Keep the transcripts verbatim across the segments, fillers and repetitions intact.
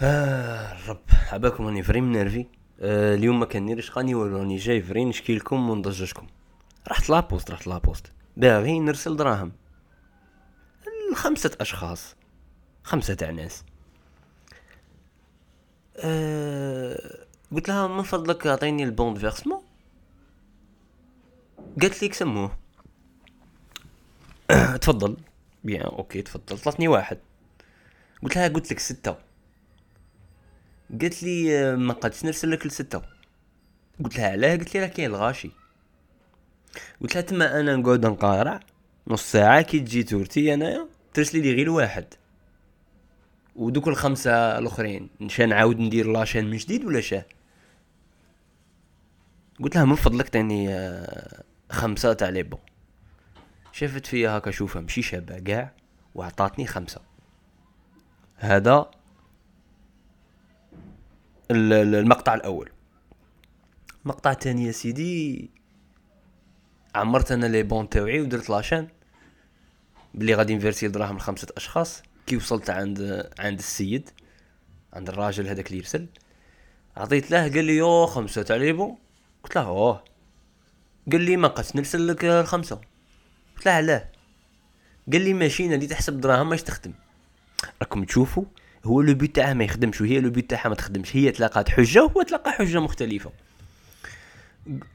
آه الرب عباكم راني فري من نرفي. آه اليوم ما كنديرش غني والو، راني جاي فري نشكي لكم ونضجكم. رحت لابوست رحت لابوست باغي نرسل دراهم لخمسه اشخاص، خمسه تاع ناس. آه قلت لها من فضلك اعطيني البون فيرسمون، قالت لي سموه. تفضل بيان اوكي تفضل. طلعتني واحد قلت لها قلت لك سته، قلت لي ما قدش نرسل لك لسته. قلت لها علاه؟ قلت لي راه كاين الغاشي. قلت لها تما انا نقعد نقارع نص ساعه كي تجي تورتي انايا ترسلي لي غير واحد، ودوك الخمسه الاخرين نشان نعاود ندير لاشين من جديد ولا شاه. قلت لها من فضلك تاني خمسه تاع لي بون. شافت فيا هكا شوفها ماشي شابه كاع وعطاتني خمسه. هذا المقطع الاول. مقطع تاني يا سيدي، عمرت انا لي بون تاوعي ودرت لاشان بلي غادي نفيرسي دراهم لخمسه اشخاص. كي وصلت عند عند السيد عند الراجل هذاك اللي يرسل، عطيت له قال لي يو خمسه تاع لي بون. قلت له اوه. قال لي ما قدش نرسل لك الخمسه. قلت له علاه؟ قال لي ماشينا اللي تحسب دراهم ماش تخدم. راكم تشوفوا هو لو بيت تاعها ما يخدمش وهي لو بيت تاعها ما تخدمش، هي تلاقات حجه وهو تلاقى حجه مختلفه.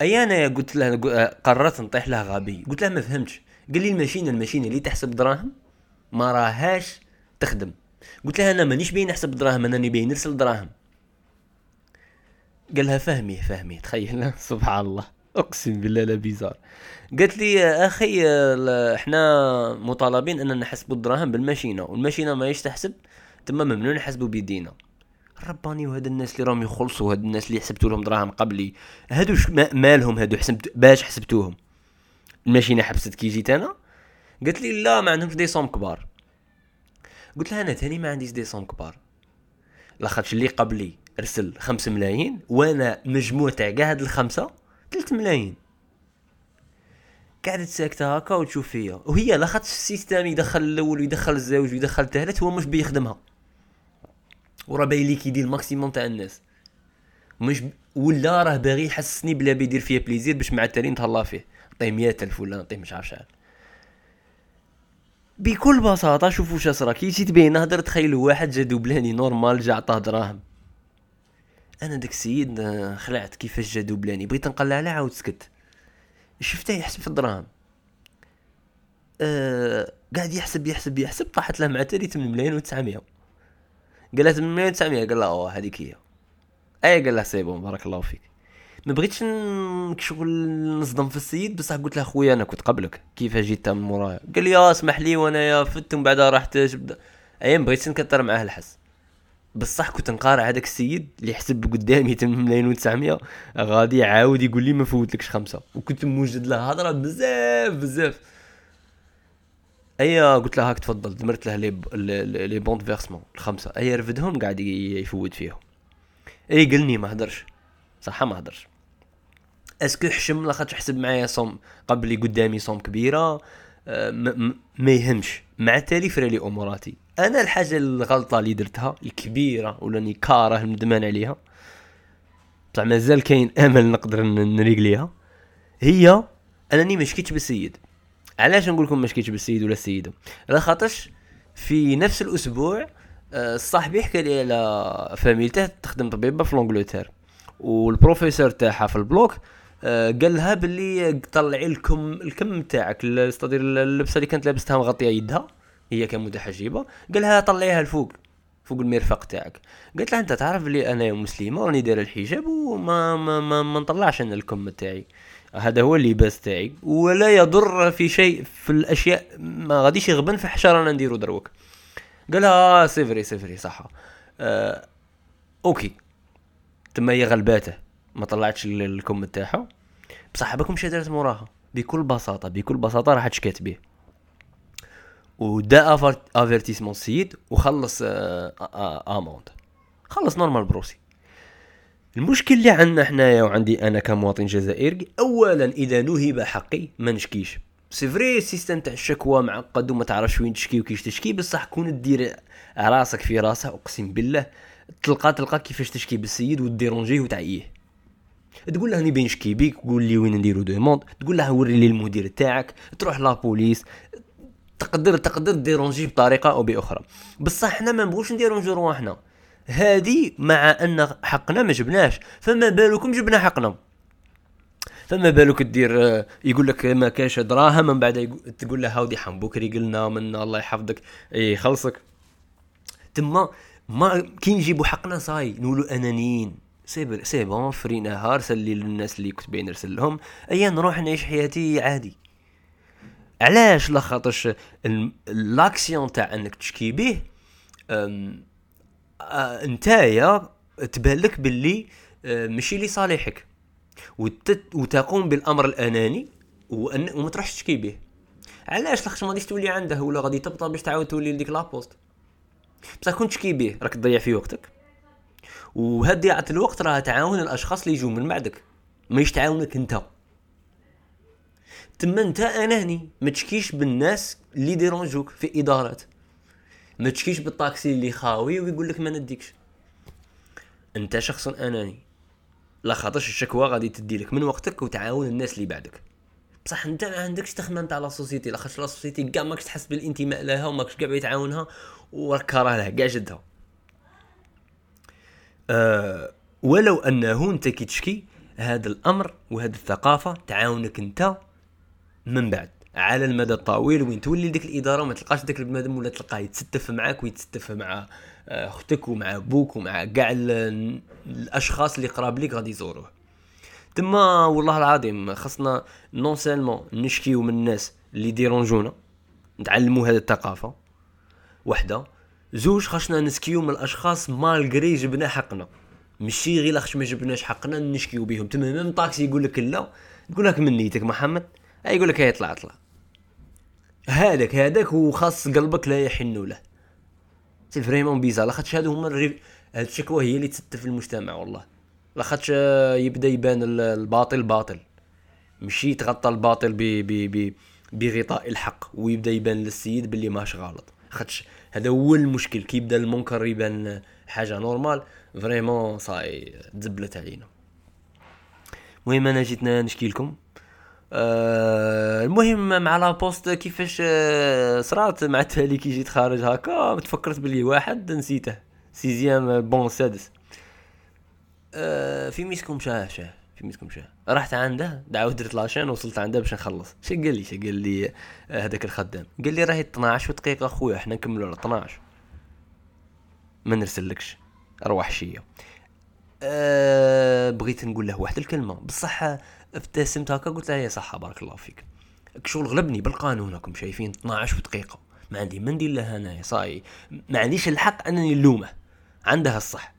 اي انا قلت له قررت نطيح له غبي، قلت له ما فهمتش. قال لي الماشينه الماشينه اللي تحسب دراهم ما راهاش تخدم. قلت له انا مانيش باين نحسب دراهم، انا باين نرسل دراهم. قال لها فهمي فهمي. تخيل سبحان الله اقسم بالله لا بيزار. قالت لي اخي احنا مطالبين اننا نحسبوا الدراهم بالماشينه والماشينه ماهيش تحسب، تما ممنوع نحسبوا بيدينا. رباني وهاد الناس اللي راهم يخلصوا، هاد الناس اللي حسبتوا لهم دراهم قبلي هادو مالهم هادو؟ حسبت باش حسبتوهم الماشينه حبست كي جيت انا. قالت لي لا ما عندهمش دي صوم كبار. قلت لها انا تاني ما عنديش دي صوم كبار، لاخاطش اللي قبلي ارسل خمس ملايين وانا مجموع تاع كاع هاد الخمسه ثلاث ملايين. قعدت ساكته هكا وتشوف فيا، وهي لاخاطش السيستم يدخل الاول ويدخل الزوج ويدخل الثالث هو مش بيخدمها، وراه بايلي كيدير الماكسيموم تاع الناس مش ب... ولا راه باغي يحسسني بلا بيدير فيها بليزير باش مع التالي نتهلا فيه، نعطيه مية ألف ولا نعطيه مش عارف شحال. بكل بساطه شوفوا واش صرا كي جيت بين نهضر. تخيلوا واحد جا دوبلاني نورمال جا عطاه دراهم. انا داك السيد خلعت كيفاش جا دوبلاني، بغيت نقلع عليه عاود سكت. شفته يحسب في الدراهم أه... قاعد يحسب يحسب يحسب. طاحت له مع تالي ثمانية ملايين وتسعمية. قال لها ثمانية ملايين وتسعمية. قال لها اه هذيك هي. اي قال لها سي بون بارك الله فيك. ما بغيتش نشغل نصدم في السيد، بصح قلت له خويا انا كنت قبلك كيفاش جيت من مورايا؟ قال لي اسمح لي وانايا فت ومن بعد رحت جبد. اي ما بغيتش نكثر معاه الحس، بصح كنت نقارع هذاك السيد اللي حسب قدامي ثمانية ملايين وتسعمية غادي يعاود يقول لي ما فوتلكش خمسه، وكنت موجد له هضره بزاف بزاف. ايا قلت لها هاك تفضل. دمرت له لي لي بون فيرسمون الخمسه. ايا رفدهم قاعد يفوت فيهم. اي قالني ما هدرش صح ما هدرش. اسكو حشم لاخاطش حسب معايا صوم قبلي قدامي صوم كبيره. أه ما يهمش مع التالي فرالي اموراتي. انا الحاجه الغلطه اللي درتها الكبيره ولاني كاره المدمان عليها، بصح مازال كاين امل نقدر نريقليها، هي انني ما شكيتش بالسيد. علاش نقول لكم ما شكيتش بالسيد ولا السيده؟ على خاطرش في نفس الاسبوع صاحبي حكى لي على فاميلته تخدم طبيبه في لونجلتير، والبروفيسور تاعها في البلوك قال لها باللي طلعي لكم الكم تاعك استدير اللبسه اللي كانت لابستها مغطيه يدها، هي كانت متحجبه. قال لها طلعيها لفوق فوق المرفق تاعك. قالت لها انت تعرف لي انا مسلمه راني دايره الحجاب وما ما ما, ما نطلعش انا الكم تاعي، هذا هو اللباس تاعي ولا يضر في شيء في الاشياء، ما غاديش يغبن في حشره انا نديرو دروك. قالها سيفري سيفري صح آه اوكي. تما هي غلباته ما طلعتش الكم تاعها، بصح باكم شي دارت موراها بكل بساطه بكل بساطه راح تشكات به. ودا افيرتيسمون السيد وخلص آه آه اموند خلص نورمال بروسي. المشكل اللي عندنا حنايا وعندي انا كمواطن جزائري، اولا اذا نهب حقي ما نشكيش، سي فري السيستم تاع الشكوى معقد وما تعرفش وين تشكي وكيش تشكي، بصح كون دير راسك في راسها اقسم بالله تلقى تلقى كيفاش تشكي بالسيد وتديرونجيه وتعييه. تقول له هني بين شكي بيك، قول لي وين نديرو دوموند، تقول له وري لي المدير تاعك، تروح لا بوليس، تقدر تقدر ديرونجي بطريقه او باخرى. بصح حنا ما نبغوش نديرونجيو رواحنا، هادي مع ان حقنا ما جبناش، فما بالكم جبنا حقنا. فما بالك تدير يقول لك ما كاش دراهم من بعد تقول له هاودي حنبوكري قلنا من الله يحفظك يخلصك تما. ما كي نجيبوا حقنا صاي نولو انانيين. سيبر سي بون فري نهار سلي للناس اللي كنت باين نرسل لهم، ايا نروح نعيش حياتي عادي. علاش؟ لا خاطرش لاكسيون تاع انك تشكي به نتايا تبالك باللي ماشي لي صالحك وتقوم بالامر الاناني وما تروحش تشكي به. علاش؟ لاخاطش ما غاديش تولي عنده ولا غادي تبطل باش تعاود تولي لديك لابوست. بصح كون تشكي به راك تضيع في وقتك، وهاد ضياعه الوقت راه تعاون الاشخاص اللي يجوا من بعدك مايش تعاونك انت. تما انت اناني، ما تشكيش بالناس اللي ديرونجوك في ادارات، ما تشكيش بالطاكسي اللي خاوي ويقول لك ما نديكش. انت شخص اناني لا خاطرش الشكوى غادي تدي لك من وقتك وتعاون الناس اللي بعدك. بصح انت ما عندكش تخمم تاع لا سوسيتي، لا خاطرش لا سوسيتي كاع ماكش تحس بالانتماء لها وماكش كاع تعاونها وكاره لها كاع جدها. أه ولو انه انت كي تشكي هذا الامر وهذه الثقافه تعاونك انت من بعد على المدى الطويل، وين تولي ديك الاداره وما تلقاش ديك البنادم ولا تلقاه يتستف معاك ويتستف مع اختك ومع ابوك ومع كاع الاشخاص اللي قراب ليك غادي يزوروه. تما والله العظيم خصنا نون سيلمون نشكيو من الناس اللي ديرونجونا نتعلموا هذه الثقافه وحده. زوج خصنا نسكيو من الاشخاص مالغري جبنا حقنا، ماشي غير لاخش ما جبناش حقنا نشكيو بهم. تما ميم طاكسي يقول لك لا، نقول لك من نيتك محمد، اي يقول لك هاي طلع طلع هذاك هذاك وخاص قلبك لا يحن له. سي فريمون بيزا لاخاطش هادو هما هاد الشكوى هي اللي تستف المجتمع والله. لاخاطش يبدا يبان الباطل باطل، ماشي يتغطى الباطل بغطاء الحق ويبدا يبان للسيد باللي ماهش غلط. خاطش هذا هو المشكل، كيبدا المنكر يبان حاجه نورمال فريمون صاي تزبلت علينا. المهم انا جيت نشكي لكم. أه المهم مع لا بوست كيفاش أه صرات مع التالي كي جيت خارج هكا تفكرت بلي واحد نسيته سيزيام بون سادس أه في ميسكم شاه شاه في ميسكم شاه رحت عنده دعوت درت لاشين وصلت عنده باش نخلص. شا قال لي شا قال لي هذاك الخدام قال لي راهي اثناش دقيقه اخويا احنا نكملوا على اثناش ما نرسلكش اروح شيه. أه بغيت نقول له واحد الكلمه بصح ابتسمت هكا قلت له يا صحه بارك الله فيك كشغل غلبني بالقانون راكم شايفين اثناش دقيقه ما عندي ما ندير له انايا صاي ما عنديش الحق انني نلومه عندها الصح.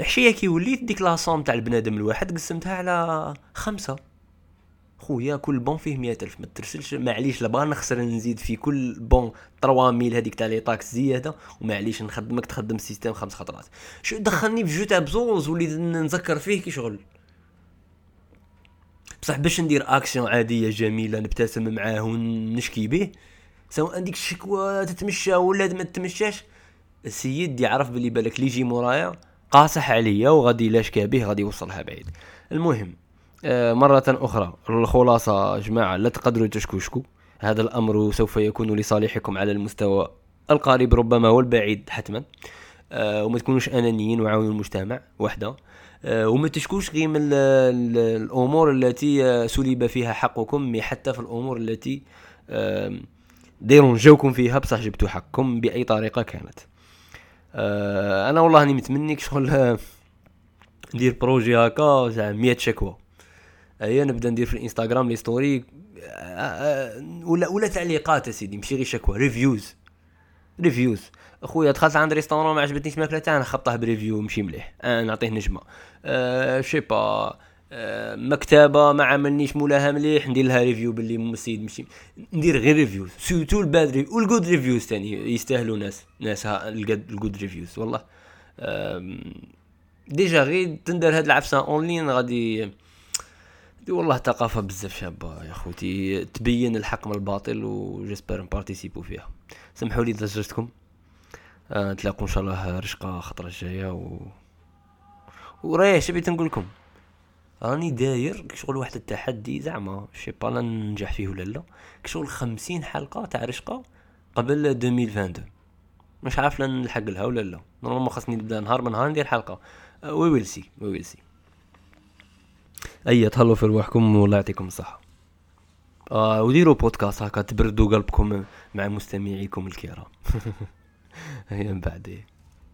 الحشيه كي وليت ديك لاصوم تاع البنادم الواحد قسمتها على خمسة خويا كل بون فيه مية ألف ما ترسلش معليش لا بغا نخسر نزيد في كل بون ثلاثة آلاف هذيك تاع لي طاكس زياده ومعليش نخدمك تخدم السيستم خمس خطرات. شو دخلني في جو تاع بزونز وليت نذكر فيه كي شغل. بصح باش ندير اكسيون عاديه جميله نبتسم معاه ونشكي به سواء ديك الشكوى تتمشى ولا ما تتمشاش، السيد يعرف بلي بالك لي يجي مورايا قاصح عليا وغادي لاشكا به غادي يوصلها بعيد. المهم آه مره اخرى الخلاصه جماعه لا تقدروا تشكوشكو، هذا الامر سوف يكون لصالحكم على المستوى القريب ربما والبعيد حتما. آه وما تكونوش انانيين وعاونوا المجتمع وحده. آه وما تشكوش غير من الامور التي سلب فيها حقكم، حتى في الامور التي آه ديرونجوكم فيها بصح جبتوا حقكم باي طريقه كانت. آه انا والله اني متمنيك شغل ندير بروجي هكا تاع مية شكوى، ايا نبدا ندير في الانستغرام لي ستوري ولا ولا تعليقات سيدي ماشي غير شكوى، ريفيوز ريفيوز اخويا دخلت عند ريستورون ما عجبتنيش ماكله تاعنا خبطها بريفيو ماشي مليح آه نعطيه نجمه آه شي با آه مكتبه ما عملنيش مولاها مليح ندير لها ريفيو باللي مسيد ماشي ندير غير ريفيوز سيتو الباد ريفيو والجود ريفيوز ثاني يستاهلوا ناس ناس الجود ريفيوز والله. آه ديجا غير تندر هاد العفسه اونلاين غادي والله ثقافه بزاف شابه يا خوتي، تبين الحق من الباطل، وجيسبر نبارتيسيبو فيها. سمحوا لي اذا زجرتكم، نتلاقوا ان شاء الله رشقه خطره الجايه. و وراه شبيت نقول لكم راني داير شغل واحد التحدي زعما شي با ننجح فيه ولا لا، كشغل خمسين حلقه تاع رشقه قبل ألفين واثنين وعشرين، مش عارف لن نلحق لها ولا لا. نورمالمون خاصني نبدا نهار من نهار ندير حلقه. وي ويل سي وي ويل سي اي تهلوا في رواحكم والله يعطيكم الصحه. آه وديروا بودكاست هكا تبردوا قلبكم مع مستمعيكم الكرام. هيا من بعد